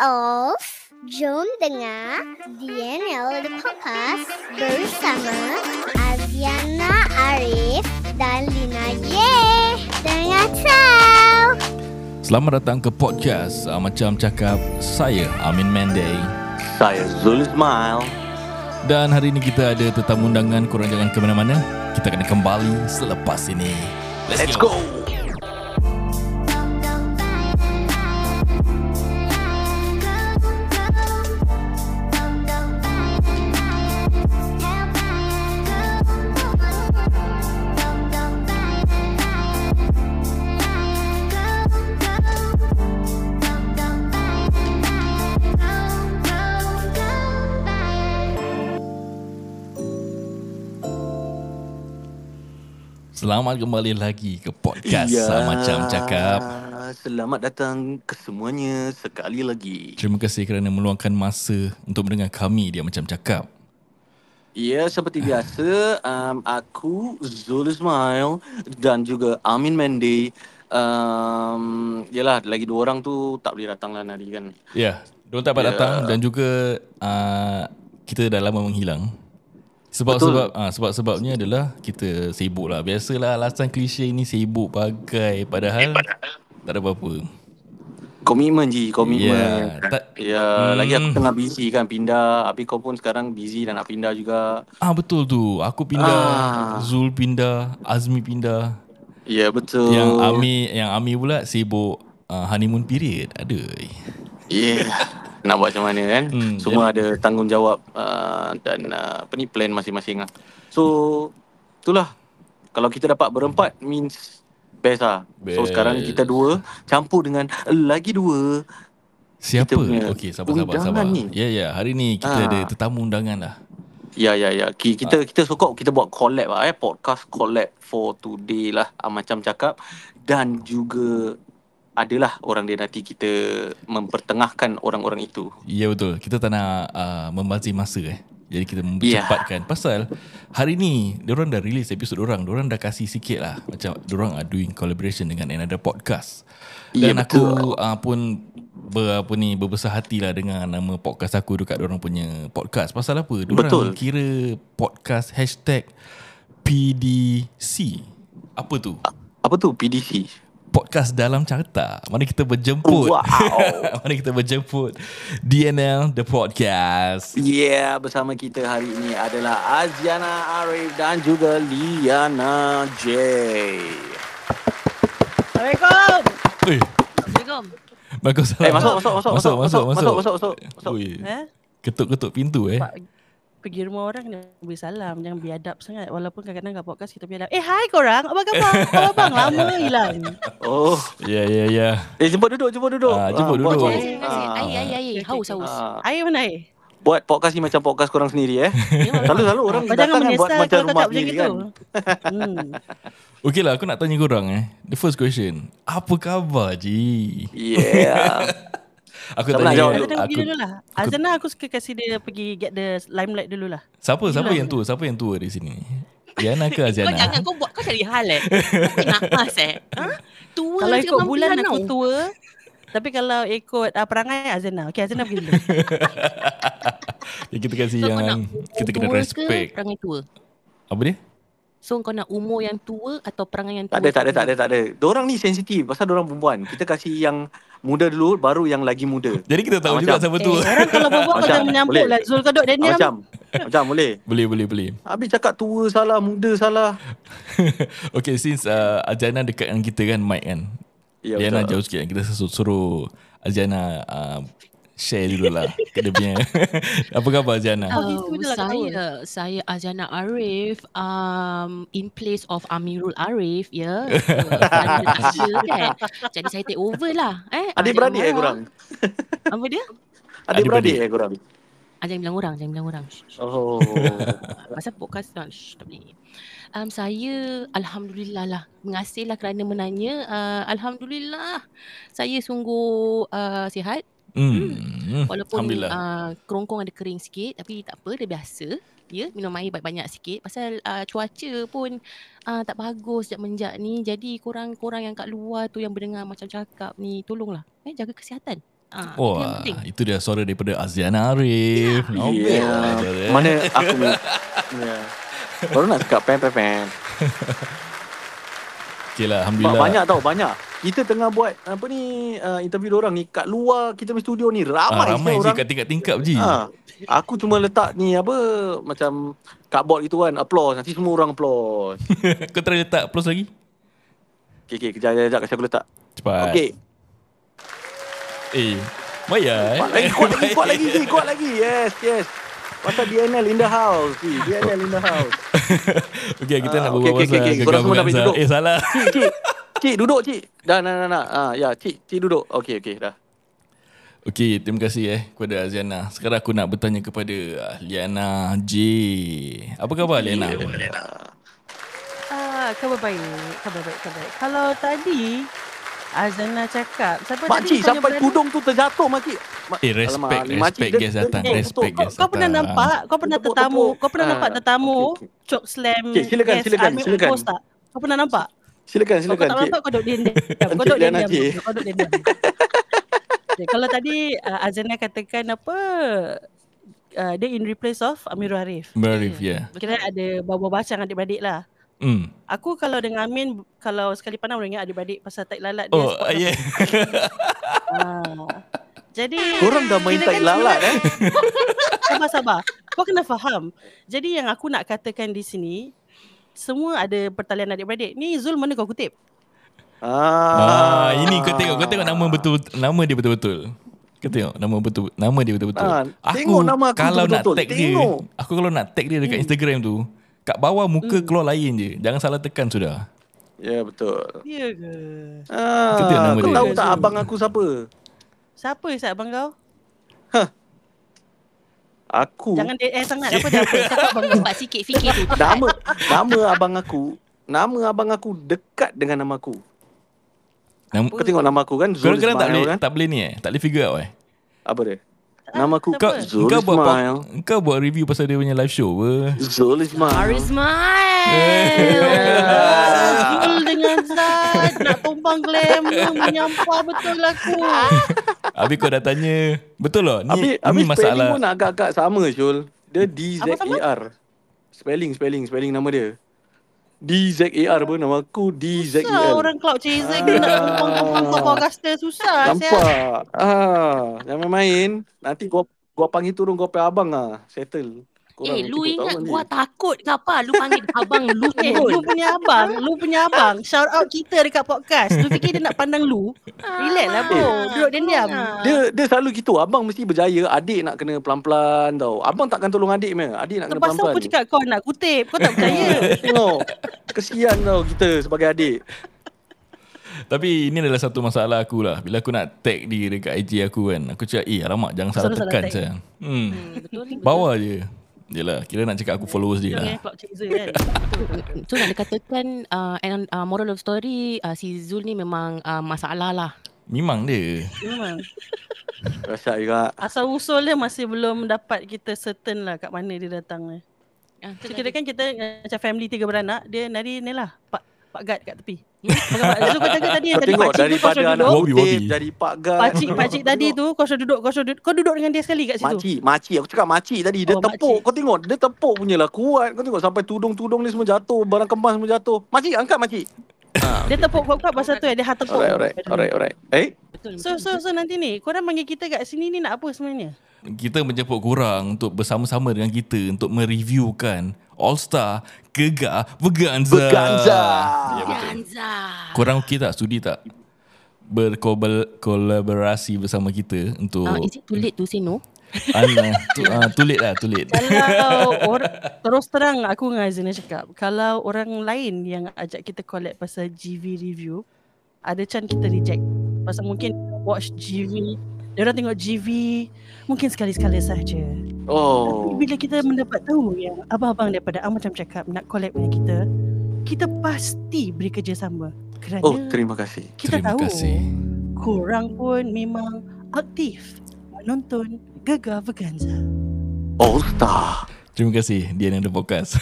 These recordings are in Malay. of Jom Dengar DNL The Podcast bersama Aziana Arif dan Liana J. Dengar tau. Selamat datang ke podcast Amacam Cakap. Saya Amin Manday. Saya Zul Ismail. Dan hari ini kita ada tetamu undangan. Korang jangan ke mana-mana. Kita akan kembali selepas ini. Let's go. Selamat kembali lagi ke podcast Macam Cakap. Selamat datang ke semuanya sekali lagi. Terima kasih kerana meluangkan masa untuk mendengar kami dia Macam Cakap. Ya, seperti biasa, aku Zul Ismail dan juga Amin Manday. Yelah, lagi dua orang tu tak boleh datang lah hari kan. Ya, diorang tak dapat datang dan juga kita dah lama menghilang. Sebabnya adalah kita sibuk lah. Biasalah alasan klise ini, sibuk bagai. Padahal tak ada apa-apa. Komitmen. Lagi aku tengah busy kan, pindah. Tapi kau pun sekarang busy dan nak pindah juga. Betul tu. Aku pindah. Zul pindah, Azmi pindah. Ya, betul. Yang Ami pula sibuk honeymoon period. Ada. Ya. Nak buat macam mana kan? Semua ada tanggungjawab dan plan masing-masing lah. So itulah, kalau kita dapat berempat means best lah. So sekarang kita dua campur dengan lagi dua. Siapa? Okey, sabar. Ya, hari ni kita ada tetamu undangan lah. Ya. Kita sokok, kita buat collab lah, podcast collab for today lah Macam Cakap. Dan juga adalah orang dia nanti kita mempertengahkan orang-orang itu. Ya, betul. Kita tak nak membazir masa Jadi kita mempercepatkan. Pasal hari ni diorang dah release episode orang. Diorang dah kasih sikit lah. Macam diorang are doing collaboration dengan another podcast. Dan aku pun berbesar hatilah dengan nama podcast aku dekat diorang punya podcast. Pasal apa? Diorang kira podcast hashtag PDC. Apa tu? Apa tu PDC? Podcast dalam carta. Mana kita berjemput. Wow. DNL The Podcast. Yeah, bersama kita hari ini adalah Aziana Arif dan juga Liana J. Assalamualaikum. Assalamualaikum. Masuk. Ketuk-ketuk pintu. Pergi rumah orang ni boleh salam. Jangan biadab sangat. Walaupun kadang-kadang kat podcast kita biadab. Hai korang, abang abang. Abang lama hilang. Oh. Ya. Jemput duduk. Jemput duduk. Air. Haus. Air mana air? Buat podcast ni macam podcast korang sendiri Selalu orang datang buat macam rumah sendiri kan. Okey lah, aku nak tanya korang The first question. Apa khabar Ji? Aku tanya dululah. Azana aku suka kasi dia pergi get the limelight dululah. Siapa yang tua? Siapa yang tua di sini? Diana ke Azana? Kau cari hal Ha? Tua kalau ikut bulan aku tua. Tapi kalau ikut perangai Azana. Okey, Azana pergi dulu. Kita kasi kita kena respect perangai tua. Apa dia? So kau nak umur yang tua atau perangai yang tua? Tak ada. Diorang ni sensitif pasal diorang perempuan. Kita kasih yang muda dulu, baru yang lagi muda. Jadi kita tahu juga siapa tua. Sekarang kalau berbual kau jangan menyampuk lah. Zul, kau duduk dia diam. Macam boleh? Boleh. Habis cakap tua salah, muda salah. Okay, since Aziana dekat dengan kita kan, mic kan. Aziana jauh sikit kan. Kita suruh Aziana share dulu lah. Apa khabar Aziana? Saya Aziana Arif, in place of Amirul Arif. Kan? Jadi saya take over lah. Adik-beradik korang? Apa dia? Adik-beradik korang? Jangan bilang orang. Oh. Pasal podcast tak boleh. Saya alhamdulillah lah, mengasih lah kerana menanya. Alhamdulillah, saya sungguh sihat. Walaupun kerongkong ada kering sikit, tapi tak apa, dia biasa. Minum air banyak-banyak sikit. Pasal cuaca pun tak bagus sejak menjak ni. Jadi korang-korang yang kat luar tu yang berdengar Macam Cakap ni, tolonglah jaga kesihatan. Wah, itu dia suara daripada Aziana Arif. Mana aku baru nak cakap pen. Okay lah, Alhamdulillah. Banyak tau, banyak. Kita tengah buat apa ni, interview orang ni kat luar kita punya studio ni. Ramai je orang kat tingkap-tingkap je. Aku cuma letak ni apa, macam cardboard gitu kan, applause. Nanti semua orang applause. Kau try letak applause lagi. Okay, kejap kasi aku letak. Cepat. Okay. Maya. Kuat lagi. Yes. Pasal DNL in the house. DNL in the house. Okay, kita nak berbual pasal Gegar Vaganza. Salah. Cik, duduk cik. Dah. Ya, cik duduk. Okay, dah. Okay, terima kasih kepada Aziana. Sekarang aku nak bertanya kepada Liana J. Apa khabar Liana? Khabar baik. Kalau tadi Aziana cakap, makcik sampai tudung tu terjatuh makcik. Respect guest datang. Kau pernah nampak? Kau pernah nampak tetamu Chok Slam? Silakan. Kau pernah nampak? Silakan. Kau tak nampak, kau duduk diam. Kau duduk diam. Kalau tadi Aziana katakan apa, dia in replace of Amirul Arif. Amirul Arif. Kira ada bawa bacang adik-beradik lah. Aku kalau dengan Amin, kalau sekali pandang orang ingat adik-beradik pasal taik lalat dia. Jadi korang dah main taik lalat Sabar. Kau kena faham. Jadi yang aku nak katakan di sini, semua ada pertalian adik-beradik. Ni Zul mana kau kutip? Ini kau tengok nama dia betul-betul. Kau tengok nama dia betul-betul. Aku kalau nak tag dia dekat Instagram tu, kat bawah muka keluar lain je. Jangan salah tekan sudah. Ya, betul. Ya ke? Kau tahu tak abang aku siapa? Siapa Isat abang kau? Aku. Jangan DL sangat. Apa abang kau buat sikit fikir tu. Nama abang aku dekat dengan nama aku. Kau tengok nama aku kan, Zul Ismail kan? Tak boleh figure out Apa dia? Nama aku Zul Ismail. Kau buat review pasal dia punya live show apa? Zul Ismail. Zul dengan Zat nak tumpang glamour, menyampah betul aku. Habis kau dah tanya, betul lah. Ni masalah. Habis spelling pun agak-agak sama Zul. Dia D-Z-A-R. Spelling nama dia. D-Z-A-R pun, nama aku D-Z-A-L. Susah orang cloud chasing nak tumpang podcaster, susah. Nampak. Jangan main-main. Nanti gua panggil turun, gua panggil abang lah. Settle. Korang lu ingat gua takut ke apa? Lu panggil abang lu. Lu punya abang. Shout out kita dekat podcast. Lu fikir dia nak pandang lu? Relax lah bro. Duduk diam. Dia selalu gitu. Abang mesti berjaya. Adik nak kena pelan-pelan tau. Abang takkan tolong adik meh. Adik nak kena pelan-pelan. Lepas tu aku cakap kau nak kutip. Kau tak percaya. Kesian tau kita sebagai adik. Tapi ini adalah satu masalah aku lah. Bila aku nak tag dia dekat IG aku kan, aku cakap alamak, jangan salah tekan saya. Betul. Bawa je. Yelah, kira nak cakap aku followers dia lah. So nak dikatakan moral of story, si Zul ni memang masalah lah. Memang dia. Rasa juga. Asal usul dia masih belum dapat kita certain lah kat mana dia datang ni. So kira kan kita macam family 3 beranak, dia nari ni lah Pak Gad kat tepi. So kau cakap tadi pakcik tu kau suruh duduk. Dari Pak Gad. Pakcik tadi tu kau duduk dengan dia sekali kat situ. Makcik. Aku cakap makcik tadi. Dia tepuk. Kau tengok. Dia tepuk punya lah kuat. Kau tengok sampai tudung-tudung ni semua jatuh. Barang kemas semua jatuh. Makcik, angkat makcik. Dia tepuk kuat-kuat pasal tu. Dia tepuk. Alright. So nanti ni, korang panggil kita kat sini ni nak apa sebenarnya? Kita menjemput korang untuk bersama-sama dengan kita untuk mereviewkan All Star Gegar Vaganza. Ya, Vaganza. Korang okey tak? Sudi tak berkolaborasi bersama kita untuk is it too late to say no? Too late. Kalau terus terang aku dengan Aziana cakap, kalau orang lain yang ajak kita collab pasal GV review, ada chance kita reject. Pasal mungkin watch GV, diorang tengok GV mungkin sekali-sekala sahaja. Tapi bila kita mendapat tahu yang abang-abang daripada Amacam Cakap nak collab dengan kita, kita pasti beri kerjasama. Kerana terima kasih. Kita tahu korang pun memang aktif menonton Gegar Vaganza All Star. Terima kasih DNL The Podcast.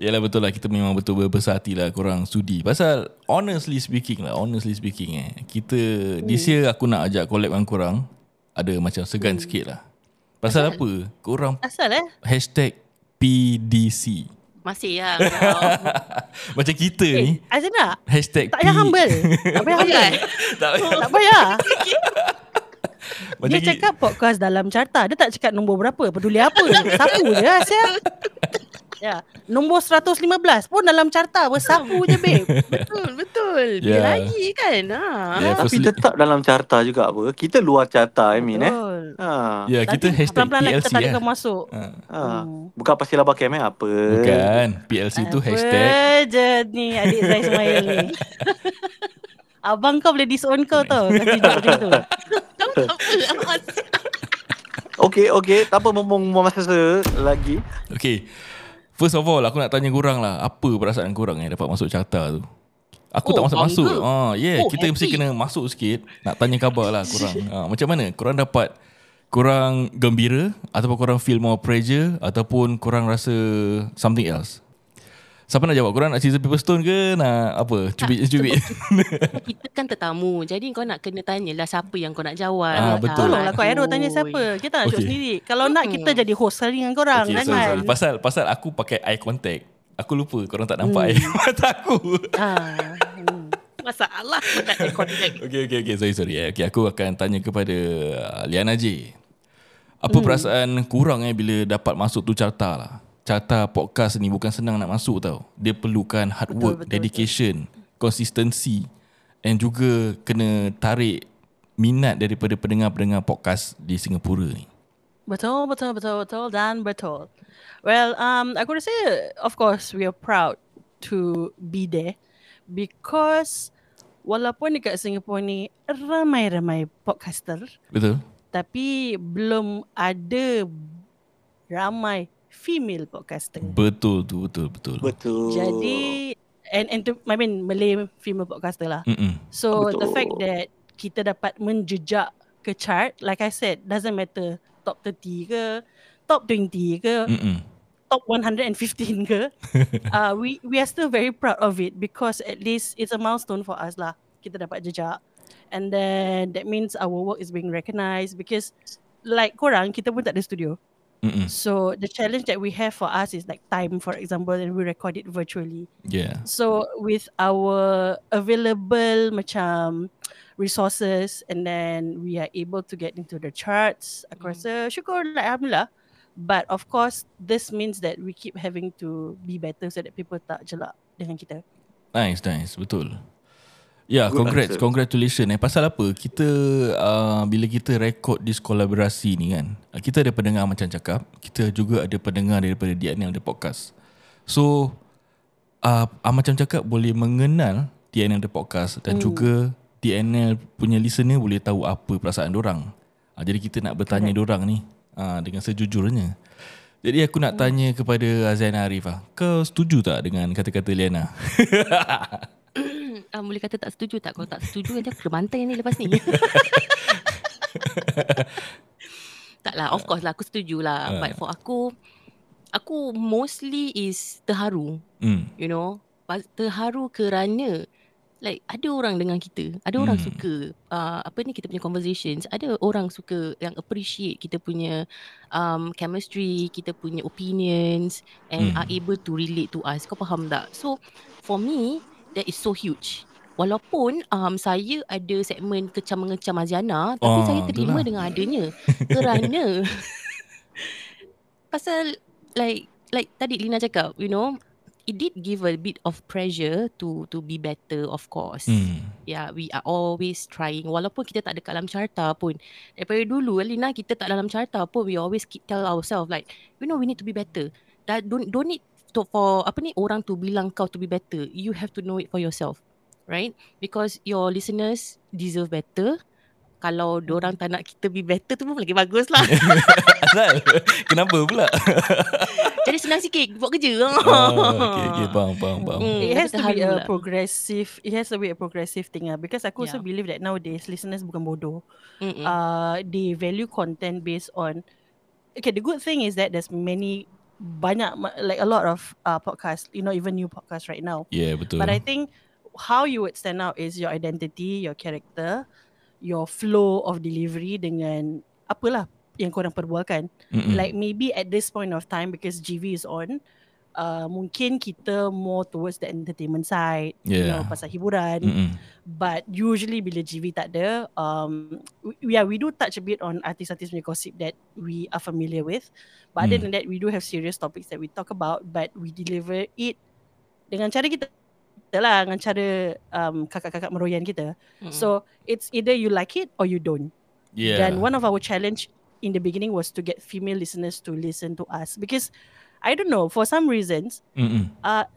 Yalah betul lah, kita memang betul berbesar hati lah korang sudi. Pasal honestly speaking kita this year aku nak ajak collab dengan korang. Ada macam segan sikit lah. Pasal apa? Korang asal hashtag PDC. Masih lah. Macam kita ni Azana, hashtag tak payah humble. Tak payah humble. Tak payah. Dia cakap podcast dalam carta. Dia tak cakap nombor berapa. Peduli apa. Sapu je lah siap. Ya, nombor 115 pun dalam carta. Bersapu je babe. Betul. Bila lagi kan tapi tetap dalam carta juga apa. Kita luar carta I mean Ya kita hashtag pelan-pelan PLC kita tarik masuk Bukan pasal laba kem apa. Bukan PLC tu hashtag apa je ni adik Zul Ismail ni. Abang kau boleh disown kau tau. Kasi jawab macam tu. Okay tak apa, membuang masa lagi. Okay, first of all, aku nak tanya korang lah, apa perasaan korang yang dapat masuk carta tu? Aku tak masuk-masuk. Kita happy. Mesti kena masuk sikit. Nak tanya khabar lah korang. Macam mana? Korang dapat, korang gembira? Ataupun korang feel more pressure? Ataupun korang rasa something else? Siapa nak jawab? Korang nak scissor paper stone ke? Nak apa? Cubit. Kita kan tetamu. Jadi kau nak kena tanyalah siapa yang kau nak jawab. Tolonglah kau Aero tanya siapa. Kita nak cakap sendiri. Kalau nak kita jadi host kali dengan korang. Okay, pasal aku pakai eye contact. Aku lupa korang tak nampak air mata aku. Masalah aku tak eye contact. Okay. Sorry. Okay, aku akan tanya kepada Liana J. Apa perasaan korang bila dapat masuk tu carta lah? Carta podcast ni bukan senang nak masuk tau. Dia perlukan hard work, betul, dedication, consistency and juga kena tarik minat daripada pendengar-pendengar podcast di Singapura ni. Betul. Well, aku rasa of course we are proud to be there because walaupun dekat Singapura ni ramai-ramai podcaster. Betul. Tapi belum ada ramai female podcaster. Betul. Jadi and to, I mean Malay female podcaster lah. So betul. The fact that kita dapat menjejak ke chart, like I said, doesn't matter top 30 ke, top 20 ke, top 115 ke. We are still very proud of it because at least it's a milestone for us lah. Kita dapat jejak and then that means our work is being recognized because like korang, kita pun tak ada studio. So the challenge that we have for us is like time, for example, and we record it virtually. Yeah. So with our available macam resources and then we are able to get into the charts. Aku rasa syukur lah, alhamdulillah. But of course, this means that we keep having to be better so that people tak jelak dengan kita. Nice, betul. Ya, congratulations. Pasal apa? Kita bila kita rekod this kolaborasi ni kan, kita ada pendengar macam cakap, kita juga ada pendengar daripada DNL The Podcast. So, macam cakap boleh mengenal DNL The Podcast dan juga DNL punya listener boleh tahu apa perasaan dorang. Jadi kita nak bertanya dorang ni dengan sejujurnya. Jadi aku nak tanya kepada Aziana Arif. Kau setuju tak dengan kata-kata Liana? Boleh kata tak setuju tak? Kalau tak setuju nanti aku kena bantai ni lepas ni. Taklah, of course lah aku setuju lah. But for aku mostly is terharu. You know, terharu kerana like ada orang dengar kita, ada orang suka kita punya conversations, ada orang suka yang appreciate kita punya chemistry, kita punya opinions and are able to relate to us. Kau faham tak? So for me that is so huge. Walaupun saya ada segmen kecam-mengecam Aziana, tapi saya terima dengan adanya. Kerana pasal like tadi Lina cakap, you know, it did give a bit of pressure to be better, of course. Yeah, we are always trying. Walaupun kita tak dekat dalam carta pun, daripada dulu Lina, kita tak dalam carta pun, we always tell ourselves like, you know, we need to be better. Don't need for orang tu bilang kau to be better. You have to know it for yourself, right? Because your listeners deserve better. Kalau diorang tak nak kita be better tu pun lagi bagus lah. Asal? Kenapa pula? Jadi senang sikit buat kerja. Okay, faham. It has to be a progressive thing lah. Because aku also believe that nowadays listeners bukan bodoh. They value content based on, okay, the good thing is that there's many banyak, like a lot of podcasts, you know, even new podcasts right now. Yeah, betul. But I think how you would stand out is your identity, your character, your flow of delivery dengan apalah yang korang perbualkan. Mm-mm. Like maybe at this point of time, because GV is on, mungkin kita more towards the entertainment side, yeah, you know, pasal hiburan. Mm-mm. But usually bila GV tak ada, we do touch a bit on artis-artis punya gossip that we are familiar with. But other than that, we do have serious topics that we talk about, but we deliver it dengan cara kita lah, dengan cara kakak-kakak meroyan kita. Mm. So it's either you like it or you don't. Yeah. And one of our challenge in the beginning was to get female listeners to listen to us, because I don't know, for some reasons,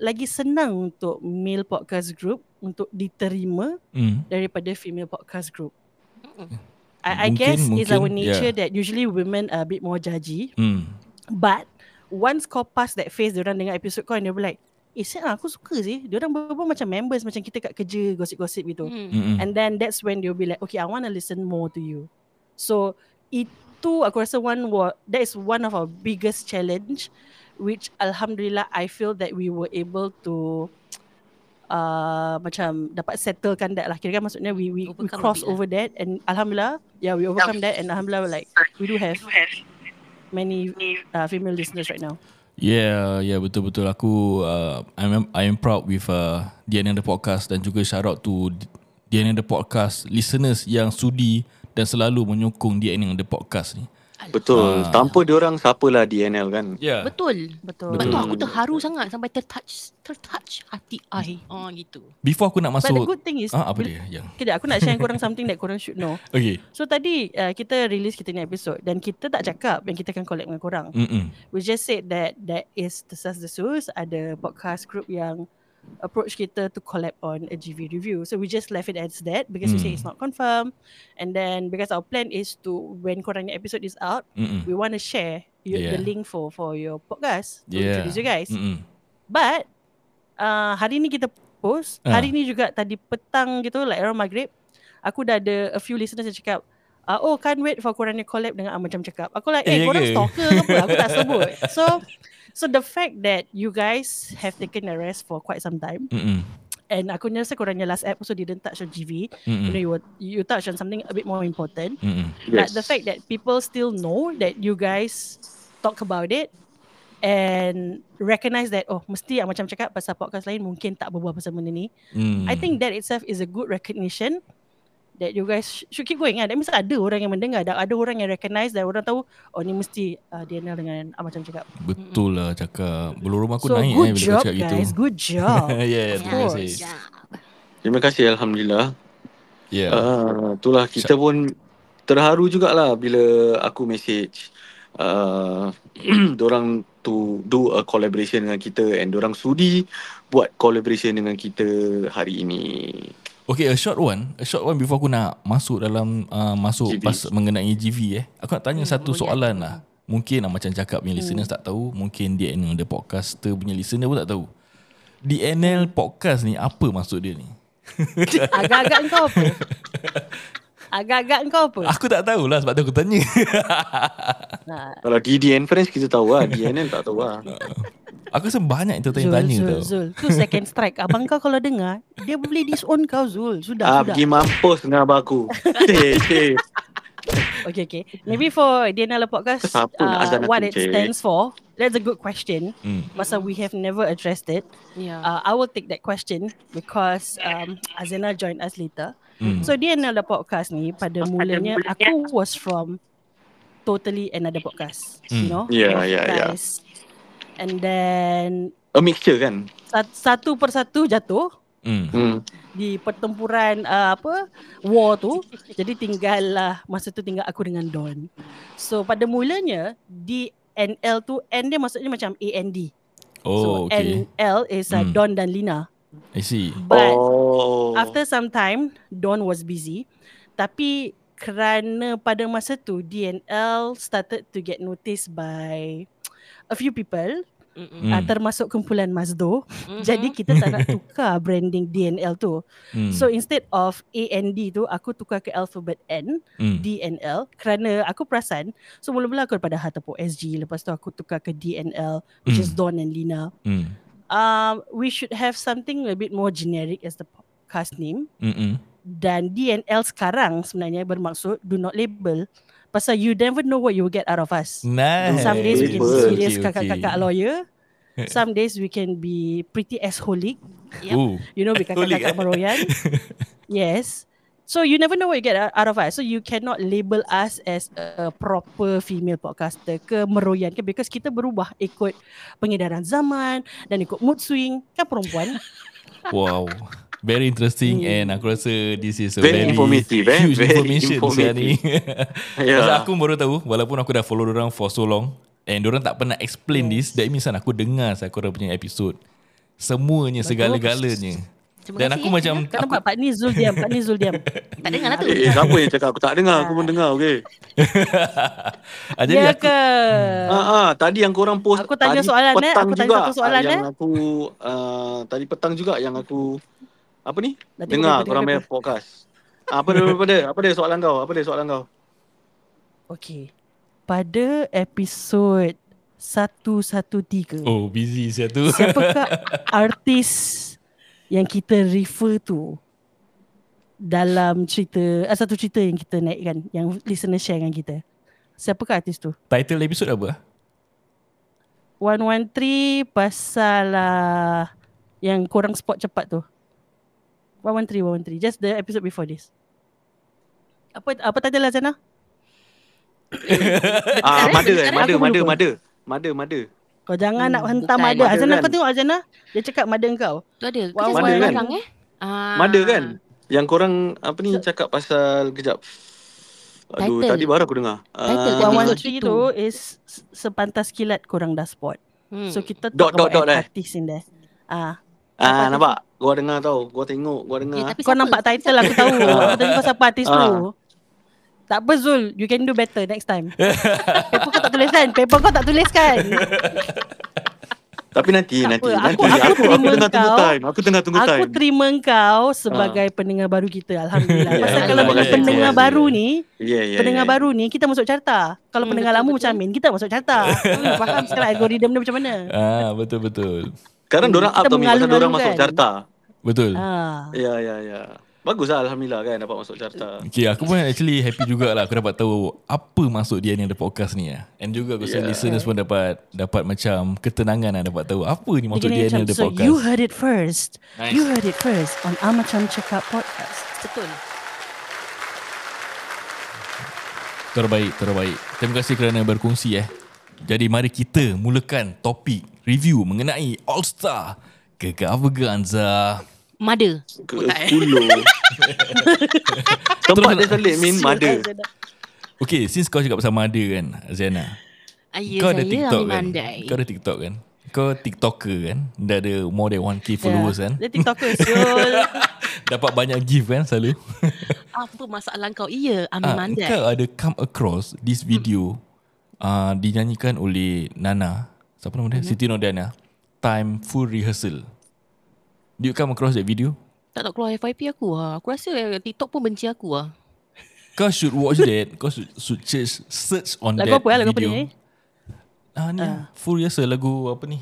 lagi senang untuk male podcast group untuk diterima daripada female podcast group. I guess it's our nature, yeah, that usually women are a bit more judgy. But once kau pass that phase, diorang dengar episode kau and they'll be like, aku suka sih. Diorang berbual macam members, macam kita kat kerja, gosip-gosip gitu. And then that's when they'll be like, okay, I want to listen more to you. So itu aku rasa that is one of our biggest challenge, which alhamdulillah I feel that we were able to macam dapat settlekan that lah. Kira-kira maksudnya we cross over that, and alhamdulillah, yeah, we overcome that, and alhamdulillah, like we do have many female listeners right now. Yeah, betul-betul. Aku I am proud with DNL The Podcast, dan juga shout out to DNL The Podcast listeners yang sudi dan selalu menyokong DNL The Podcast ni. Betul. Tanpa diorang siapalah DNL kan. Yeah. Betul. Aku terharu sangat sampai tertouch hati I. Gitu. Before aku nak masuk, but the good thing is apa dia yang aku nak share korang something that korang should know. Okay. So tadi kita release kita ni episode, dan kita tak cakap yang kita akan collab dengan korang. We just said that that is Desas-Desus ada podcast group yang approach kita to collab on a GV review. So we just left it as that, because we say it's not confirmed. And then because our plan is to, when korang ni episode is out, we want to share the link for your podcast to introduce you guys. But hari ni kita post, hari ni juga tadi petang gitu, like around Maghrib, aku dah ada a few listeners yang cakap, can't wait for korang ni collab dengan Amacam Cakap. Aku like, korang stalker ke apa? Aku tak sebut. So the fact that you guys have taken a rest for quite some time, and aku rasa korangnya last episode didn't touch on GV. You know, you touched on something a bit more important. But the fact that people still know that you guys talk about it and recognize that, mesti Amacam Cakap pasal podcast lain mungkin tak berbual pasal benda ni. I think that itself is a good recognition that you guys should keep going. That means ada orang yang mendengar, ada orang yang recognise, dan orang tahu, ni mesti DNL dengan Amacam Cakap. Betul lah cakap. Belum rumah aku so naik bila job, cakap guys, gitu. Good job, guys. Good job. Yeah, terima kasih. Alhamdulillah. Yeah. Itulah, kita pun terharu jugalah bila aku message dorang to do a collaboration dengan kita, and dorang sudi buat collaboration dengan kita hari ini. Okay, a short one before aku nak masuk dalam GV. Pas mengenai GV aku nak tanya satu soalan lah. Mungkin Amacam Cakap punya listeners tak tahu, mungkin DNL The Podcaster punya listener pun tak tahu. DNL Podcast ni apa maksud dia ni? Agak-agak engkau apa? Aku tak tahulah, sebab tu aku tanya. Kalau DDN Friends kita tahu lah, DNL tak tahu lah. Aku rasa banyak yang tertanya-tanya tau. Zul, tu second strike. Abang kau kalau dengar, dia boleh disown kau, Zul. Sudah. Pergi mampus dengan abang aku. Okay. Maybe for DNL Podcast, what it stands for, that's a good question. Masa we have never addressed it. Yeah. I will take that question because Aziana joined us later. So DNL The Podcast ni pada mulanya aku was from totally another podcast, you know. Yeah. And then a mixture kan, satu persatu jatuh di pertempuran war tu. Jadi tinggallah, masa tu tinggal aku dengan Don. So pada mulanya DNL tu, N dia maksudnya macam AND. Oh, so okay. NL is Don dan Lina. I see. But after some time, Don was busy. Tapi kerana pada masa tu DNL started to get noticed by a few people, termasuk kumpulan Mazdo. Jadi kita tak nak tukar branding DNL tu. So instead of AND tu, aku tukar ke alphabet N, DNL, kerana aku perasan. So mula-mula aku daripada Hatapuk SG, lepas tu aku tukar ke DNL, which is Dawn and Lina. We should have something a bit more generic as the podcast name. Dan DNL sekarang sebenarnya bermaksud do not label. Pasal you never know what you will get out of us. Nice. Some days we can be serious kakak-kakak lawyer. Some days we can be pretty ass-holic. Yep. You know, we kakak-kakak meroyan. Yes. So you never know what you get out of us. So you cannot label us as a proper female podcaster ke meroyan ke, because kita berubah ikut pengedaran zaman dan ikut mood swing. Kan perempuan. Wow. Very interesting and aku rasa this is a very informative, huge information sekarang ni. Pasal aku baru tahu, walaupun aku dah follow diorang for so long and diorang tak pernah explain this. That means aku dengar korang punya episode semuanya, segala-galanya. Dan aku macam tak nampak Pak Ni Zul diam, tak dengar lah tu. Siapa yang cakap aku tak dengar? Aku pun dengar, okey. Ya ke? Tadi yang korang post, aku tanya soalan tadi petang juga yang aku apa ni? Nanti dengar korang main podcast. Apa dia soalan kau? Okey. Pada episod 113. Oh, busy satu. Siapakah artis yang kita refer tu dalam cerita, satu cerita yang kita naikkan, yang listener share dengan kita? Siapakah artis tu? Title episod apa? 113 pasal yang korang spot cepat tu. 113, just the episode before this. Apa title Aziana? Mada. Kau jangan nak hentam mada. Aziana, kau tengok Aziana, dia cakap mada engkau. Tu ada. Mada kan? Mada kan? Yang korang apa ni cakap pasal kejap. Aduh, tadi baru aku dengar. Title 113 tu is sepantas kilat korang dah spot. So kita talk about artis in there. Nampak? Gua dengar tau. Gua tengok. Kau nampak title aku tahu. Aku tanya kau siapa artis tu. Tak apa Zul. You can do better next time. Paper kau tak tuliskan. Tapi nanti aku tengah tunggu time. Aku terima kau sebagai pendengar baru kita. Alhamdulillah. Pasal kalau pendengar baru ni, pendengar baru ni kita masuk carta. Kalau pendengar lama macam Amin, kita masuk carta. Faham sekarang algoritma dia macam mana? Betul-betul. Sekarang diorang up tau ni, pasal diorang masuk carta. Betul. Ya. Bagus lah, Alhamdulillah kan dapat masuk carta. Okay, aku pun actually happy jugalah aku dapat tahu apa masuk dia ni, ada podcast ni lah. And juga aku listeners pun dapat macam ketenangan lah dapat tahu apa ni masuk dia ni, ada podcast. So you heard it first. Nice. You heard it first on Amacam Cakap Podcast. Betul. Terbaik. Terima kasih kerana berkongsi. Jadi mari kita mulakan topik review mengenai All Star Gegar Vaganza. Mada. Kepuluh. Tempat dia selit mean mada. Okay, since kau cakap pasal mada kan, Aziana. Kau ada TikTok kan? Kau TikToker kan? Dah ada more than 1,000 followers kan? Dia TikToker. Dapat banyak gift kan selalu. Apa masalah kau? Iya, Amin Manday. Kau ada come across this video dinyanyikan oleh Nana, siapa nama dia? Siti Nuriana, time full rehearsal. Did you come across that video? Tak keluar FYP aku lah. Aku rasa TikTok pun benci aku lah. Kau should watch that. Kau should search on lagu that apa, video. Lagu apa ni? Full rehearsal, lagu apa ni?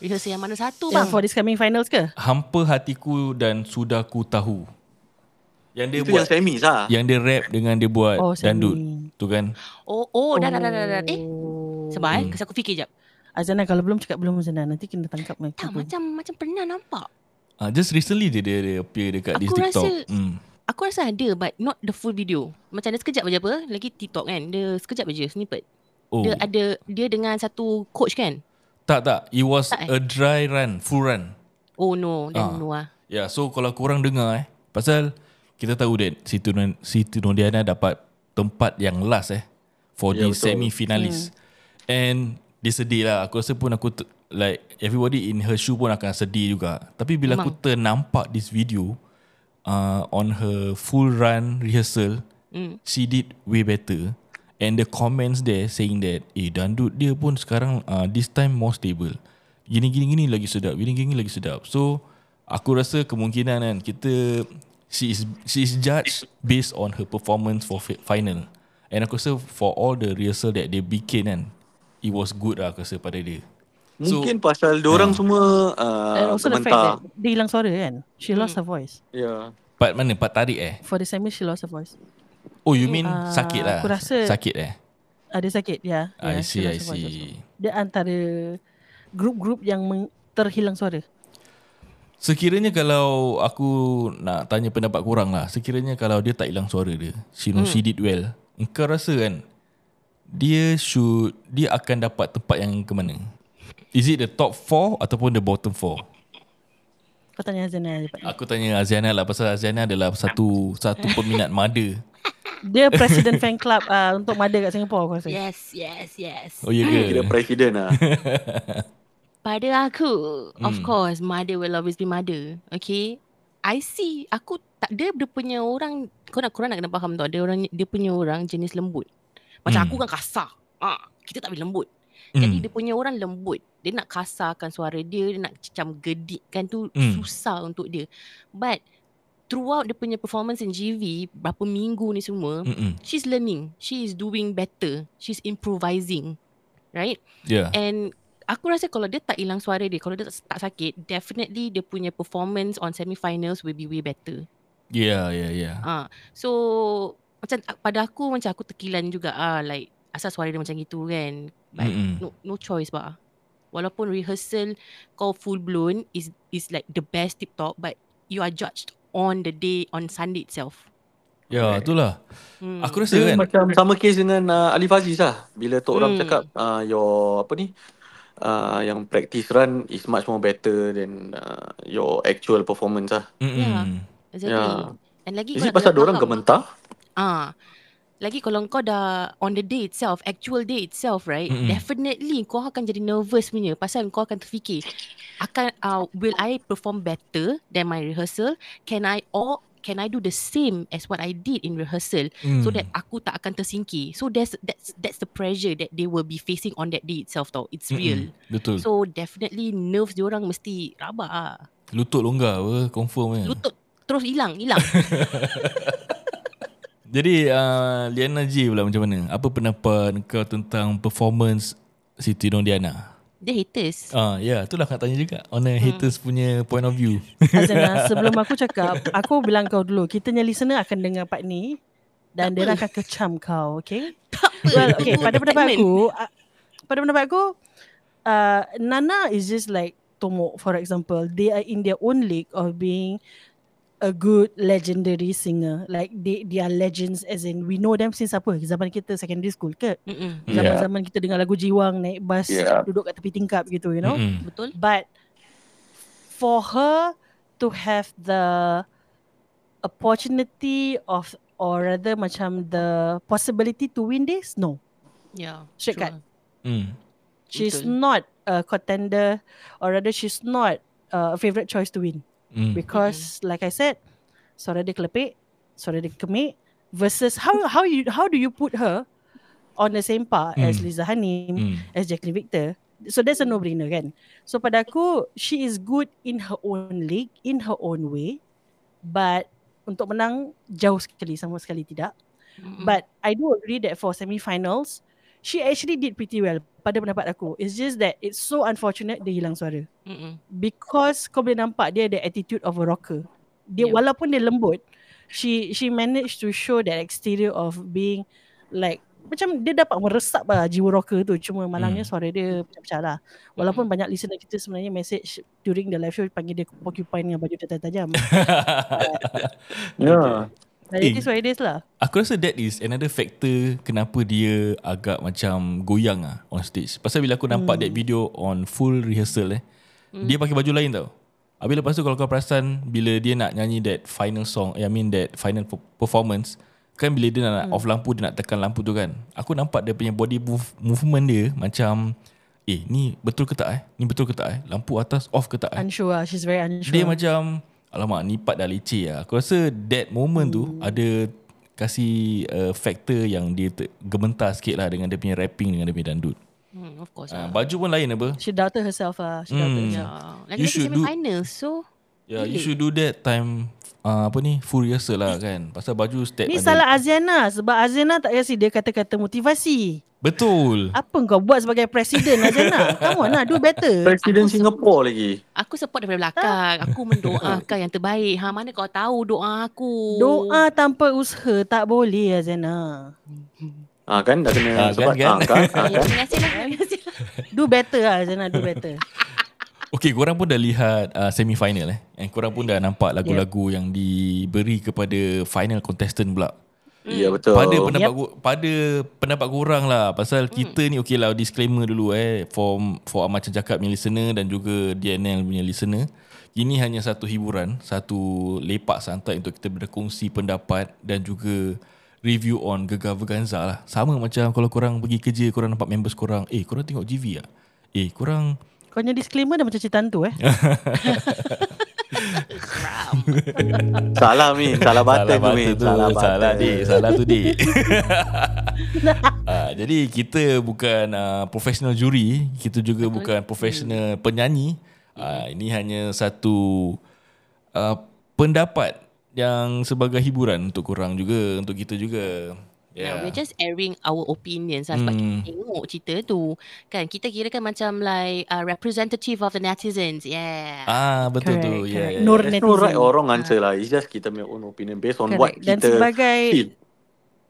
Rehearsal yang mana satu bang? For this coming finals ke? Hampa Hatiku dan Sudah Ku Tahu. Yang dia itu buat yang semis lah. Yang dia rap dengan dia buat dandut. Tu kan? Dah. Sebab kasi aku fikir sekejap. Aziana kalau belum cakap belum Aziana. Nanti kena tangkap. Tak, macam pernah nampak. Just recently dia appear dekat this TikTok. Aku rasa ada but not the full video. Macam dia sekejap je apa. Lagi TikTok kan. Dia sekejap je snippet. Dia ada dia dengan satu coach kan? Tak. It was a dry run. Full run. Oh no. Dan no lah. Yeah, so kalau korang dengar pasal kita tahu that Siti Nuriana dapat tempat yang last for the semi-finalis. And dia sedih lah. Aku rasa pun aku like everybody in her shoe pun akan sedih juga. Tapi bila aku ternampak this video on her full run rehearsal, she did way better. And the comments there saying that dandut dia pun sekarang this time more stable. gini-gini lagi sedap, gini-gini lagi sedap. So aku rasa kemungkinan kan, kita she is judged based on her performance for final. And aku rasa for all the rehearsal that they bikin kan, it was good lah aku rasa pada dia. Mungkin so, pasal diorang semua sebentar dia hilang suara kan. She lost her voice. Yeah. Part mana? Part tarik for the semi she lost her voice. Oh you mean sakit lah. Aku rasa sakit ada sakit ya. Yeah. I see. Dia antara grup-grup yang terhilang suara. Sekiranya kalau aku nak tanya pendapat korang lah, sekiranya kalau dia tak hilang suara dia, she did well. Engkau rasa kan dia akan dapat tempat yang ke mana? Is it the top 4 ataupun the bottom 4? Kau tanya Aziana. Aku tanya Aziana lah, pasal Aziana adalah satu peminat mother. Dia presiden fan club untuk mother kat Singapura aku rasa. Yes. Oh ya ke? Dia presiden lah. Pada aku, of course, mother will always be mother. Okay, I see. Aku tak, dia punya orang, korang nak kena faham tau. Dia punya orang jenis lembut. Macam aku kan kasar. Kita tak boleh lembut. Jadi dia punya orang lembut. Dia nak kasarkan suara dia, dia nak macam gedikkan tu susah untuk dia. But throughout dia punya performance in GV, berapa minggu ni semua, she's learning. She is doing better. She's improvising. Right? Yeah. And aku rasa kalau dia tak hilang suara dia, kalau dia tak sakit, definitely dia punya performance on semi-finals will be way better. Yeah. So, macam pada aku, macam aku terkilan juga like asal suara dia macam gitu kan. Like, no choice bah. Walaupun rehearsal kau full blown is like the best tip top, but you are judged on the day, on Sunday itself. Ya, itulah. Aku rasa dia kan macam sama case dengan Alif Aziz lah. Bila Tok Ram cakap your apa ni, yang practice run is much more better than your actual performance lah. Yeah, exactly. And lagi is it pasal diorang gementar? Lagi kalau kau dah on the day itself, actual day itself, right? Definitely kau akan jadi nervous punya. Pasal kau akan terfikir, will I perform better than my rehearsal? Can I do the same as what I did in rehearsal? So that aku tak akan tersingkir. So that's the pressure that they will be facing on that day itself tau. It's real. Betul. So definitely nerves diorang mesti rabak lah. Lutut longgar apa, confirm kan. Lutut terus hilang. Jadi Liana J pula macam mana? Apa pendapat kau tentang performance Siti Nuriana? Dia haters. Ya, itulah nak tanya juga. On a haters punya point of view. Azana, sebelum aku cakap, aku bilang kau dulu, kita punya listener akan dengar part ni dan dia akan kecam kau, okay? Tak apa. Well, okay, pada pendapat aku, Nana is just like Tomok for example. They are in their own league of being a good legendary singer. Like they are legends, as in we know them since apa, zaman kita secondary school ke, zaman-zaman kita dengar lagu Jiwang naik bas, duduk kat tepi tingkap gitu, you know. Betul. But for her to have the opportunity of, or rather macam the possibility to win this, no. Yeah. Straight cut. She's not a contender, or rather she's not a favourite choice to win. Because like I said, suara dia kelepek, suara dia kemik, versus how do you put her on the same par as Liza Hanim, as Jacqueline Victor. So that's a no-brainer kan. So pada aku, she is good in her own league, in her own way, but untuk menang jauh sekali, sama sekali tidak. But I do agree that for semi-finals she actually did pretty well pada pendapat aku. It's just that it's so unfortunate dia hilang suara. Because kau boleh nampak dia ada attitude of a rocker. Dia walaupun dia lembut, she managed to show that exterior of being like macam dia dapat meresap lah jiwa rocker tu. Cuma malangnya suara dia pecah-pecah lah. Walaupun banyak listener kita sebenarnya message during the live show panggil dia porcupine dengan baju tajam-tajam. Yeah. Suara dia lah. Aku rasa that is another factor kenapa dia agak macam goyang lah on stage. Pasal bila aku nampak that video on full rehearsal dia pakai baju lain tau. Habis lepas tu kalau kau perasan, bila dia nak nyanyi that final song, I mean that final performance, kan bila dia nak off lampu, dia nak tekan lampu tu kan, aku nampak dia punya body movement dia macam ni betul ke tak ni betul ke tak lampu atas off ke tak unsure lah. She's very unsure. Dia macam alamak, ni part dah leceh lah. Aku rasa that moment tu ada kasih faktor yang dia gementar sikit lah dengan dia punya rapping, dengan dia punya dandut. Of course. Baju pun lain apa. She doubted herself lah. She doubted. Lagi you should do final, so yeah, really? You should do that time apa ni, full rehearsal lah kan. Pasal baju step ni salah Aziana. Sebab Aziana tak kasi dia kata-kata motivasi. Betul. Apa kau buat sebagai presiden Aziana? Come on lah, do better. Presiden Singapore lagi. Aku support daripada belakang. Aku mendoakan yang terbaik. Ha, mana kau tahu doa aku. Doa tanpa usaha tak boleh Aziana. Ah kan, dah kena sebab kan. Do better lah Aziana, do better. Okay, korang pun dah lihat semi-final and korang pun dah nampak lagu-lagu yang diberi kepada final contestant pula. Ya, betul. Pada pendapat korang lah. Pasal kita ni, okay lah, disclaimer dulu for Amacam Cakap punya listener dan juga DNL punya listener, ini hanya satu hiburan, satu lepak santai untuk kita berkongsi pendapat dan juga review on Gegar Vaganza lah. Sama macam kalau korang pergi kerja, korang nampak members korang, korang tengok GV lah. Korang punya disclaimer dah macam cerita hantu Salah Min, salah button tu Min. Salah dik, salah tu dik. Jadi kita bukan professional juri, kita juga bukan professional penyanyi. Ini hanya satu pendapat yang sebagai hiburan untuk korang juga, untuk kita juga. Yeah. We're just airing our opinions lah, sebab kita tengok cerita tu kan, kita kira kan macam like representative of the netizens. Yeah. Betul correct, tu. Yeah, yeah. There's no right or wrong answer lah. It's just kita punya own opinion based on what kita feel.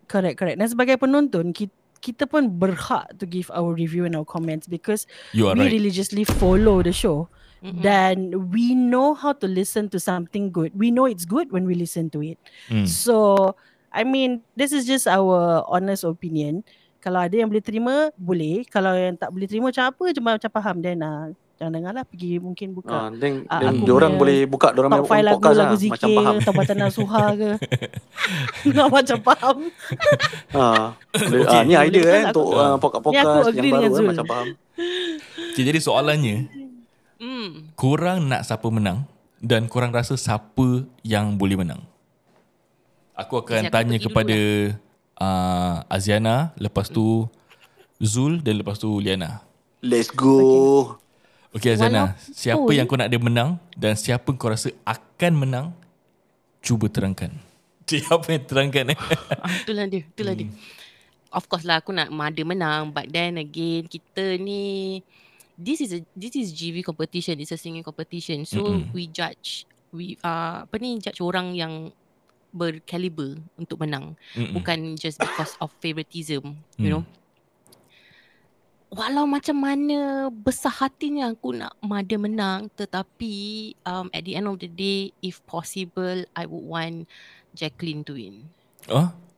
Correct. Dan sebagai penonton, kita pun berhak to give our review and our comments because we religiously follow the show. Then we know how to listen to something good. We know it's good when we listen to it. So I mean, this is just our honest opinion. Kalau ada yang boleh terima, boleh. Kalau yang tak boleh terima, macam apa, macam faham. Then jangan dengar lah, pergi mungkin buka. Then diorang boleh buka, diorang main podcast lah. Lagu zikir, Tabatan Nasuha ke. Macam faham. Ni idea untuk podcast yang baru macam faham. Okay, jadi soalannya, korang nak siapa menang dan korang rasa siapa yang boleh menang? Aku akan tanya kepada Aziana, lepas tu Zul dan lepas tu Liana. Let's go. Okay Aziana, siapa yang kau nak dia menang dan siapa kau rasa akan menang, cuba terangkan. Siapa yang terangkan Itulah dia. Of course lah, aku nak Mada menang. But then again, kita ni, This is GV competition. It's a singing competition. So we judge, judge orang yang berkaliber untuk menang, bukan just because of favoritism, you know. Walau macam mana besar hatinya aku nak Mada menang, tetapi at the end of the day, if possible, I would want Jacqueline to win.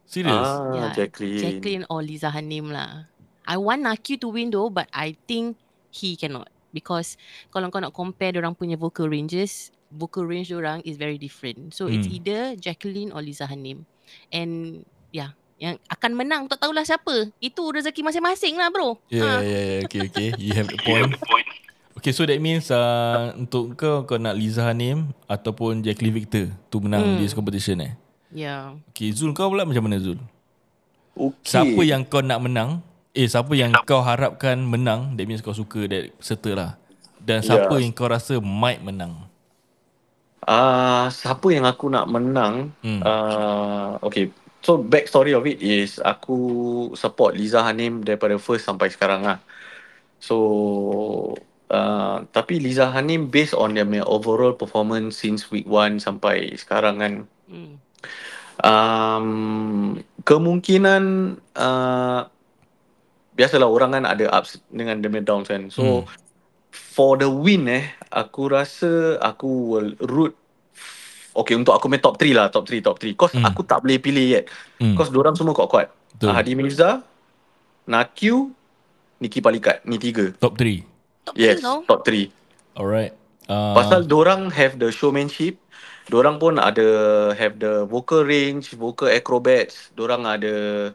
Serious? Jacqueline or Liza Hanim lah. I want Naqiu to win though, but I think he cannot, because kalau kau nak compare diorang punya vocal range orang is very different. So it's either Jacqueline or Liza Hanim. And yeah, yang akan menang tak tahulah siapa. Itu rezeki masing-masing lah bro. Yeah. Okay. You have the point. Okay, so that means untuk kau nak Liza Hanim ataupun Jacqueline Victor tu menang this competition Yeah. Okay, Zul, kau pula macam mana Zul? Okay. Siapa yang kau nak menang? Siapa yang kau harapkan menang? That means kau suka that peserta lah. Dan siapa yang kau rasa might menang? Siapa yang aku nak menang? Okay, so back story of it is aku support Liza Hanim daripada first sampai sekarang lah. So tapi Liza Hanim based on their overall performance since week 1 sampai sekarang kan, kemungkinan biasalah orang kan ada ups dengan the downs kan. So for the win aku rasa aku will root. Okay, untuk aku main top 3 lah. Cause aku tak boleh pilih yet. Cause diorang semua kuat-kuat. Hadi Mirza, Naqiu, Niki Palikat. Ni 3. Top 3? Yes, top 3. Alright. Pasal diorang have the showmanship. Diorang pun have the vocal range, vocal acrobats. Diorang ada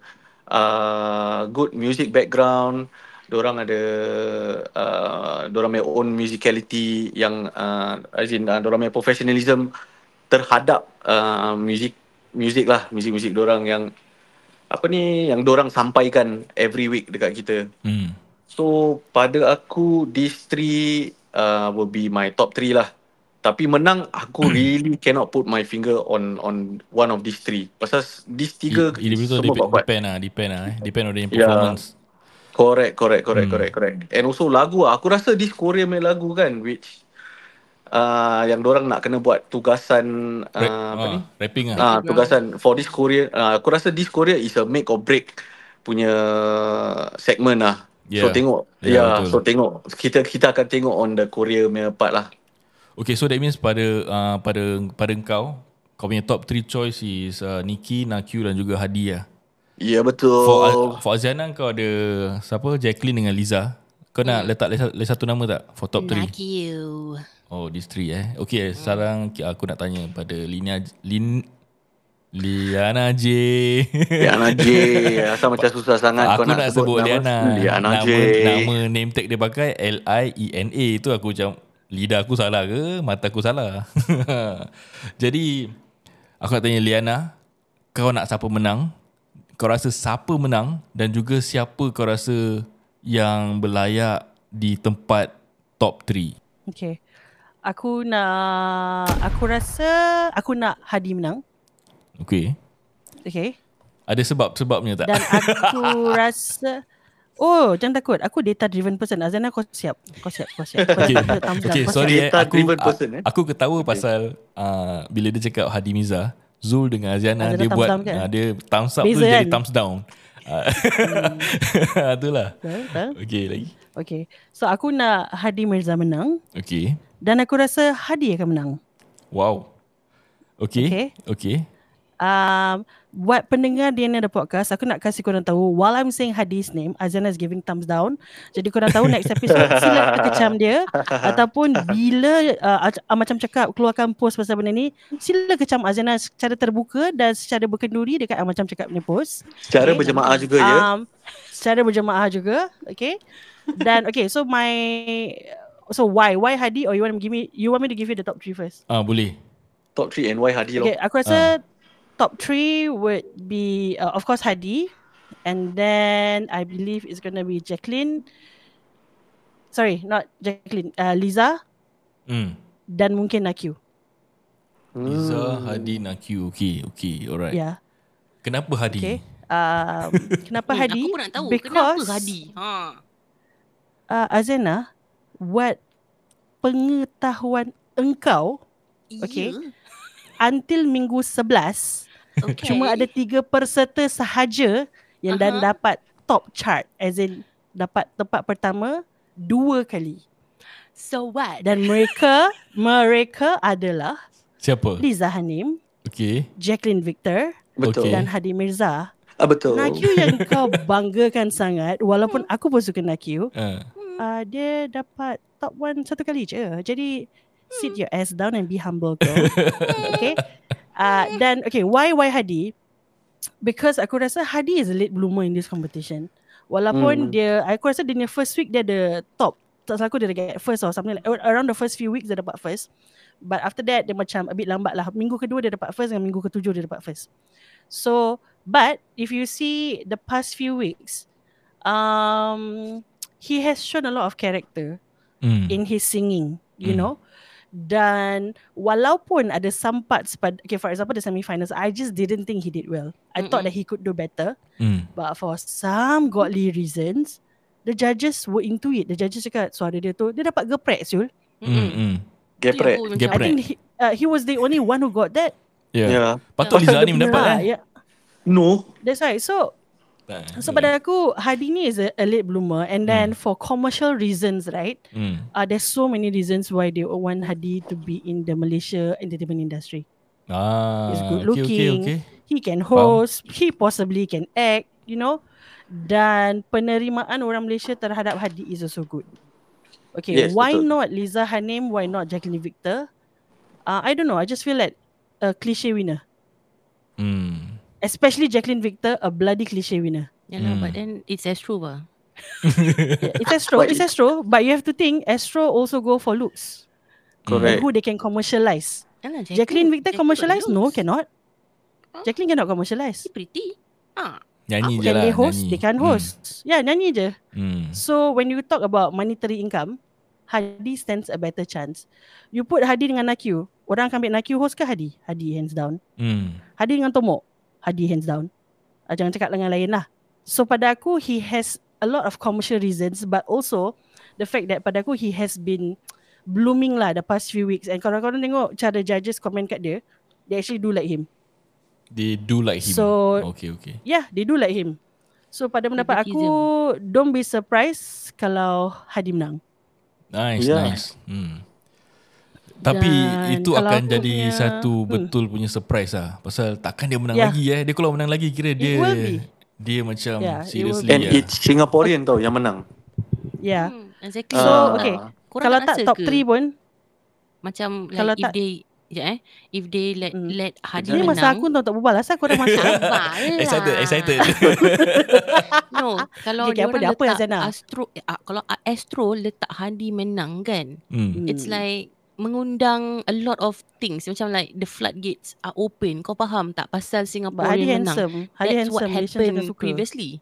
good music background. Diorang ada diorang punya own musicality yang diorang punya professionalism terhadap music lah, music diorang yang apa ni yang diorang sampaikan every week dekat kita. So pada aku these three will be my top three lah. Tapi menang aku really cannot put my finger on one of these three. Pasal these tiga semua buat-buat. Depend on the performance. Correct. And also lagu lah. Aku rasa this Korea main lagu kan, which yang dorang nak kena buat tugasan rapping lah. Tugasan for this Korea. Aku rasa this Korea is a make or break punya segment lah. Yeah. So tengok. So tengok. Kita akan tengok on the Korea punya part lah. Okay, so that means pada engkau, kau punya top 3 choice is Nikki, Naqiu dan juga Hadi lah. Ya, yeah, betul. For Aziana kau ada siapa? Jacqueline dengan Liza. Kau nak letak satu nama tak for top 3? Naqiu. Oh, these three eh. Okay, sekarang aku nak tanya pada Liana J. Liana J. Asal macam susah sangat aku kau nak sebut Liana. Liana J. Nama name tag dia pakai L-I-E-N-A. Tu aku macam lidah aku salah ke? Mata aku salah. Jadi aku nak tanya Liana, kau nak siapa menang? Kau rasa siapa menang? Dan juga siapa kau rasa yang berlayak di tempat top 3? Okay, aku rasa aku nak Hadi menang. Okay, ada sebabnya tak? Dan aku rasa, oh, jangan takut. Aku data driven person. Aziana, kau siap. Okay, sorry. Aku ketawa pasal bila dia cakap Hadi Mirza, Zul dengan Aziana dia buat down, kan? Dia thumbs up tu kan? Jadi thumbs down. Itulah. Okay, lagi. Okay, so aku nak Hadi Mirza menang. Okay. Dan aku rasa Hadi akan menang. Wow. Okay. Buat pendengar DNL The Podcast, aku nak kasih korang tahu, while I'm saying Hadi's name, Aziana is giving thumbs down. Jadi korang tahu next episode sila kecam dia. Ataupun bila Amacam Cakap keluarkan post pasal benda ni, sila kecam Aziana secara terbuka dan secara berkenduri dekat Amacam Cakap punya post. Secara berjemaah juga ya. Secara berjemaah juga. Okay. Dan okay, so why Hadi, or you want me to give you the top 3 first? Boleh. Top 3 and why Hadi lho. Okay, aku rasa top 3 would be of course Hadi, and then I believe it's going to be Liza, dan mungkin Naqiu. Liza, Hadi, Naqiu. Okay, alright. Yeah. Kenapa Hadi? Okay. Kenapa Hadi? Aku pun nak tahu because kenapa Hadi. Aziana, what pengetahuan engkau, okay? Yeah. Until minggu 11, okay, cuma ada 3 peserta sahaja yang dan dapat top chart, as in dapat tempat pertama 2 kali. So what? Dan mereka adalah siapa? Liza Hanim, okay, Jacqueline Victor, betul, dan Hadi Mirza. Betul. Naqiu yang kau banggakan sangat, walaupun aku pun suka Naqiu, dia dapat top 1 satu kali je. Jadi sit your ass down and be humble, girl. Okay. Then okay, why Hadi? Because aku rasa Hadi is a late bloomer in this competition. Walaupun dia, aku rasa dia first week dia ada top. Tak salah aku dia get first or something like, around the first few weeks dia dapat first. But after that dia macam a bit lambat lah. Minggu kedua dia dapat first, dan minggu ketujuh dia dapat first. So, but if you see the past few weeks, he has shown a lot of character in his singing, you know. Dan walaupun ada some parts, okay, for example the semi-finals, I just didn't think he did well. I thought that he could do better, but for some godly reasons, the judges were into it. The judges cakap suara dia tu, dia dapat geprek, Zul. Geprek. I think he was the only one who got that. Yeah. Patut Liza ni mendapat lah. Yeah. No. That's right. So pada aku Hadi ni is a late bloomer. And then for commercial reasons, right, there's so many reasons why they want Hadi to be in the Malaysia entertainment industry. He's good looking, he can host, he possibly can act, you know. Dan penerimaan orang Malaysia terhadap Hadi is also good. Okay, yes, why betul. Not Liza Hanim? Why not Jacqueline Victor? I don't know, I just feel like a cliche winner. Especially Jacqueline Victor, a bloody cliche winner. Yeah, but then it's Astro bah. It's Astro. But you have to think, Astro also go for looks. Correct. And who they can commercialize. Yeah, Jacqueline Victor commercialize? No, cannot. Jacqueline cannot commercialize. She pretty. Nyanyi je lah. They host, nyanyi. They can host. Ya, nyanyi je. So when you talk about monetary income, Hadi stands a better chance. You put Hadi dengan Naqiu, orang akan ambil Naqiu host ke Hadi? Hadi hands down. Hadi dengan Tomok, Hadi hands down. Jangan cakap dengan lain lah. So pada aku, he has a lot of commercial reasons, but also the fact that pada aku, he has been blooming lah the past few weeks. And korang-korang tengok cara judges comment kat dia, they actually do like him. They do like him. So, okay. Yeah, they do like him. So pada pendapat aku, don't be surprised kalau Hadi menang. Nice. Tapi dan itu akan jadi satu betul punya surprise lah. Pasal takkan dia menang lagi . Dia kalau menang lagi, kira dia macam seriously. And it's Singaporean tau yang menang. Yeah. Exactly. So okay, kalau tak top 3 pun macam like kalau if tak, if they let Hadi menang. Ini masa aku tak berbual. Asal korang macam Excited. No, kalau dia orang letak Astro, kalau Astro letak Hadi menang kan, it's like mengundang a lot of things. Macam like the floodgates are open. Kau faham tak? Pasal Singapura menang. That's what happened previously.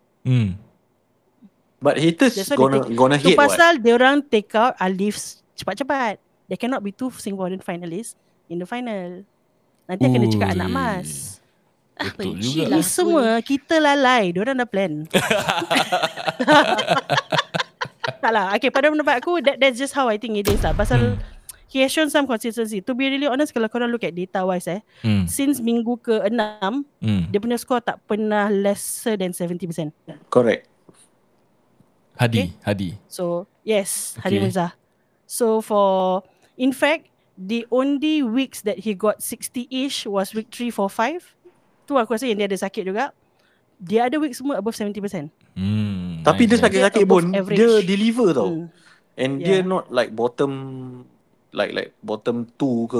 But haters gonna hate. Itu pasal dia orang take out Alif's cepat-cepat. There cannot be two Singaporean finalists in the final. Nanti kena cakap anak mas. Betul juga. Ini semua kita lalai. Diorang dah plan. Tak lah. Okay, pada pendapat aku, that's just how I think it is lah. Pasal he has shown some consistency. To be really honest, kalau korang look at data wise since minggu ke-6, dia punya skor tak pernah lesser than 70%. Correct. Hadi. So, yes, Hadi Mirza. So for, in fact, the only weeks that he got 60-ish was week 3, 4, 5. Tu aku rasa yang dia ada sakit juga. Dia ada week semua above 70%. Tapi dia sakit-sakit pun dia deliver tau. And dia not like bottom 2 ke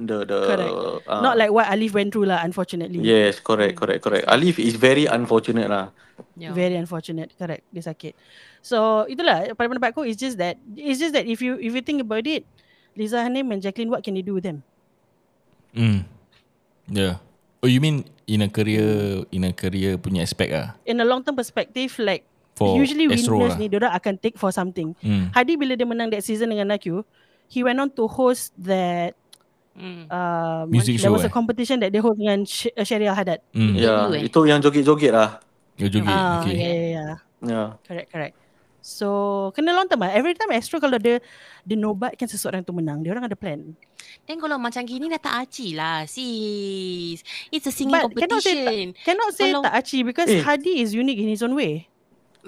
not like what Alif went through lah, unfortunately. Yes, correct. Alif is very unfortunate lah. Yeah. Very unfortunate, correct. Dia sakit. So itulah pada pendapat aku, it's just that if you think about it, Liza Hanim and Jacqueline, what can you do with them? Yeah. Oh, you mean in a career punya aspect ah? In a long term perspective, like for usually winners ni diorang akan take for something. Hadi bila dia menang that season dengan Naqiu, he went on to host that music show. There was a competition that they hold dengan Sherry Hadad. Itu yang joget-joget lah. Yeah. Correct. So kena long term lah. Every time Astro kalau dia nobatkan seseorang tu menang, dia orang ada plan. Dan kalau macam gini dah tak aci lah sis. It's a singing but competition. Cannot say tak aci because Hadi is unique in his own way.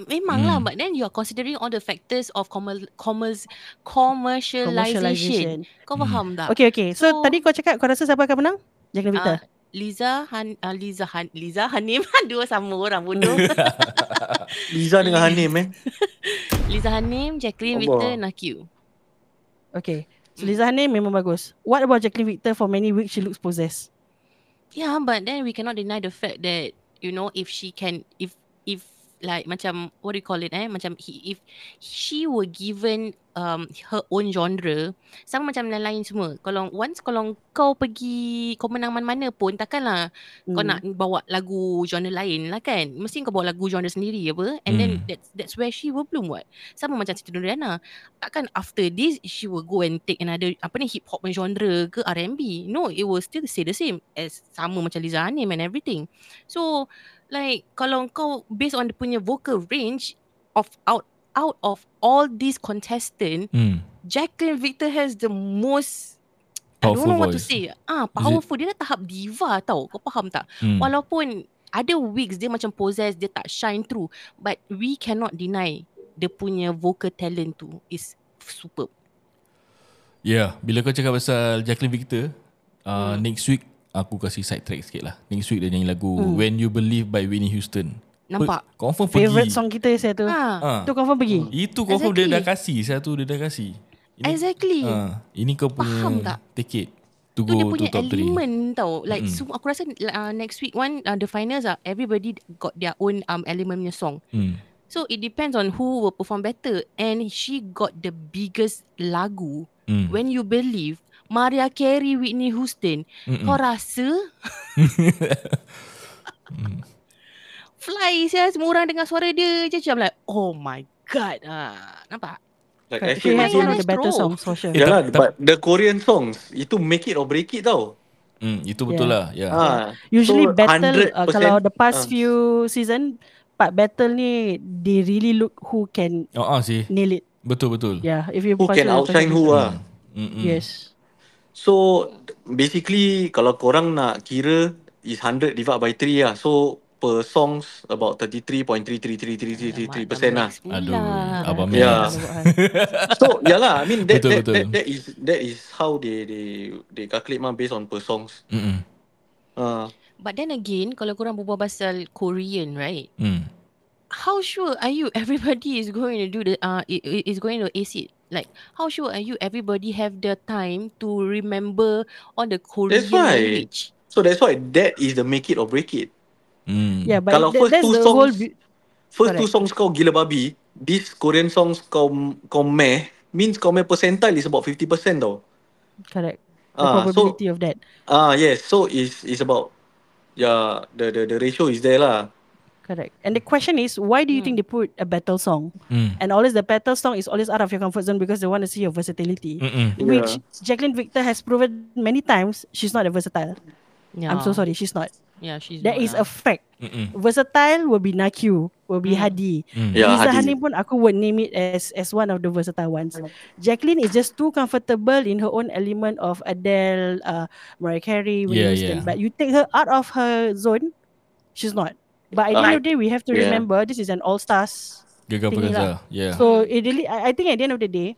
Memanglah, but then you are considering all the factors of commercialization. Kau faham tak? Okay. So tadi kau cakap kau rasa siapa akan menang? Jacqueline Victor. Liza Hanim. Dua sama orang bodoh. Liza dengan Hanim Liza Hanim, Jacqueline Victor, Naqiu. Okay. So Liza Hanim memang bagus. What about Jacqueline Victor? For many weeks she looks possessed. Yeah, but then we cannot deny the fact that, you know, if she can, if like macam what do you call it macam if she were given her own genre sama macam lain-lain semua, kalau kau pergi kau menang mana-mana pun takkanlah kau nak bawa lagu genre lain lah kan, mesti kau bawa lagu genre sendiri apa, and then that's where she will bloom. What sama macam Siti Nuriana, takkan after this she will go and take another hip hop genre ke R&B. No, it will still stay the same as sama macam Liza Hanim and everything. So like kalau kau based on dia punya vocal range of out of all these contestant, Jacqueline Victor has the most powerful, I don't know what to say. Powerful. Dia dah tahap diva tau. Kau faham tak? Walaupun ada weeks dia macam possess, dia tak shine through, but we cannot deny dia punya vocal talent tu is superb. Yeah, bila kau cakap pasal Jacqueline Victor, next week aku kasih side track sikit lah. Next week dia nyanyi lagu When You Believe by Whitney Houston. Nampak? Confirm pergi. Favorite song kita saya tu. Tu confirm pergi. Itu confirm exactly. Dia dah kasih. Ini, ini kau punya ticket to go to top 3. Dia punya element tau. Like semua, aku rasa next week the finals lah, everybody got their own element punya song. So it depends on who will perform better. And she got the biggest lagu, When You Believe, Mariah Carey, Whitney Houston. Kau rasa fly sia, semua orang dengar suara dia je. Macam like, oh my god. Nampak? Like, I feel like one of the better songs for sure. Yalah, but the Korean songs, itu make it or break it tau. Itu betul lah. Usually so, battle, kalau the past few season, part battle ni, they really look who can nail it. Betul-betul. Yeah, if you who can outshine who lah. Yes. So basically kalau korang nak kira is 100 divided by 3 lah. So per songs about 33.333333% lah. Aduh, abang ni. Yeah. So yalah, I mean that is how they calculate mah, based on per songs. But then again, kalau korang berbual pasal Korean, right? How sure are you everybody is going to do the is going to ace it? Like, how sure are you everybody have the time to remember on the Korean language? So that's why that is the make it or break it. Yeah, but kalau first two songs kau gila babi, this Korean songs kau meh, means kau meh percentile is about 50% tau. Correct. The probability of that. Yes, so is about the ratio is there lah. Correct. And the question is, why do you think they put a battle song? And always the battle song is always out of your comfort zone because they want to see your versatility. Which Jacqueline Victor has proven many times, she's not a versatile. Yeah. I'm so sorry, she's not. Yeah, she's that not, is a fact. Versatile will be Naqiu, will be Hadi. Liza Hanim pun aku would name it as one of the versatile ones. Jacqueline is just too comfortable in her own element of Adele, Mariah Carey, Whitney Houston. But you take her out of her zone, she's not. But at the end of the day, we have to remember this is an all-stars Gegar Vaganza. So it really, I think at the end of the day,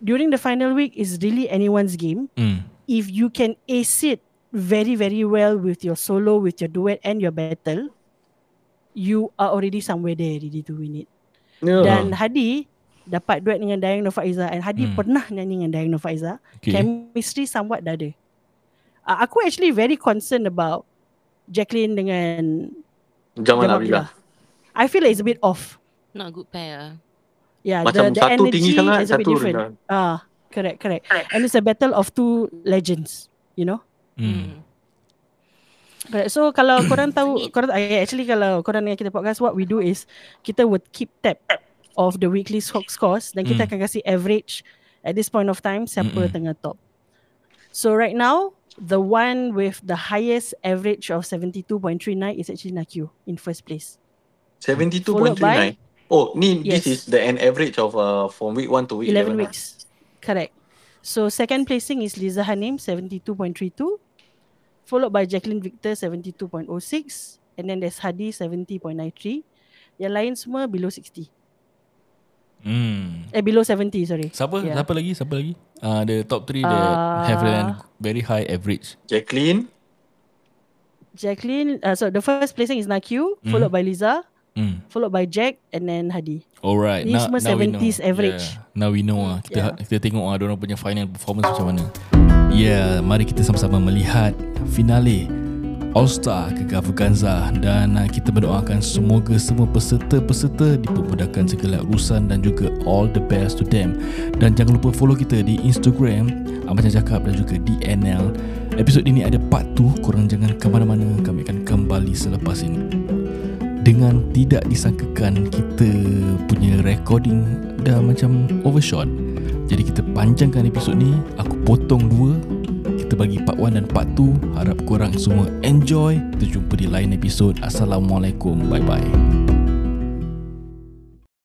during the final week is really anyone's game. If you can ace it very, very well with your solo, with your duet and your battle, you are already somewhere there ready to win it. Dan Hadi dapat duet dengan Dayang dan Faizah, and Hadi pernah nyanyi dengan Dayang dan Faizah. Chemistry somewhat dah ada. Aku actually very concerned about Jacqueline dengan Jamal Abdullah. I feel like it's a bit off. Not a good pair. Yeah, macam the satu energy tinggi sangat, is a bit different. Correct. And it's a battle of two legends, you know. Correct. So kalau korang tahu, actually kalau korang dengar kita podcast, what we do is kita would keep tab of the weekly scores, dan kita akan kasi average at this point of time siapa tengah top. So right now, the one with the highest average of 72.39 is actually Naqiu in first place. 72.39? Oh, ni this is the an average of from week 1 to week 11. 11 weeks. Correct. So second placing is Liza Hanim, 72.32. Followed by Jacqueline Victor, 72.06. And then there's Hadi, 70.93. Yang lain semua below 60. Below 70, sorry. Siapa lagi? The top 3 that have a very high average. Jacqueline, so the first placing is Naqiu, followed by Liza, followed by Jack, and then Hadi. Alright. Ini semua 70s average. Yeah. Now we know lah. Kita tengok lah diorang punya final performance macam mana. Yeah, mari kita sama-sama melihat finale All-Star Gegar Vaganza, dan kita berdoakan semoga semua peserta-peserta dipermudahkan segala urusan dan juga all the best to them. Dan jangan lupa follow kita di Instagram Amacam Cakap dan juga DNL. Episod ini ada part 2, korang jangan ke mana-mana, kami akan kembali selepas ini. Dengan tidak disangkakan, kita punya recording dah macam overshot, jadi kita panjangkan episod ni. Aku potong 2, kita bagi part 1 dan part 2. Harap korang semua enjoy. Kita jumpa di lain episod. Assalamualaikum. Bye-bye.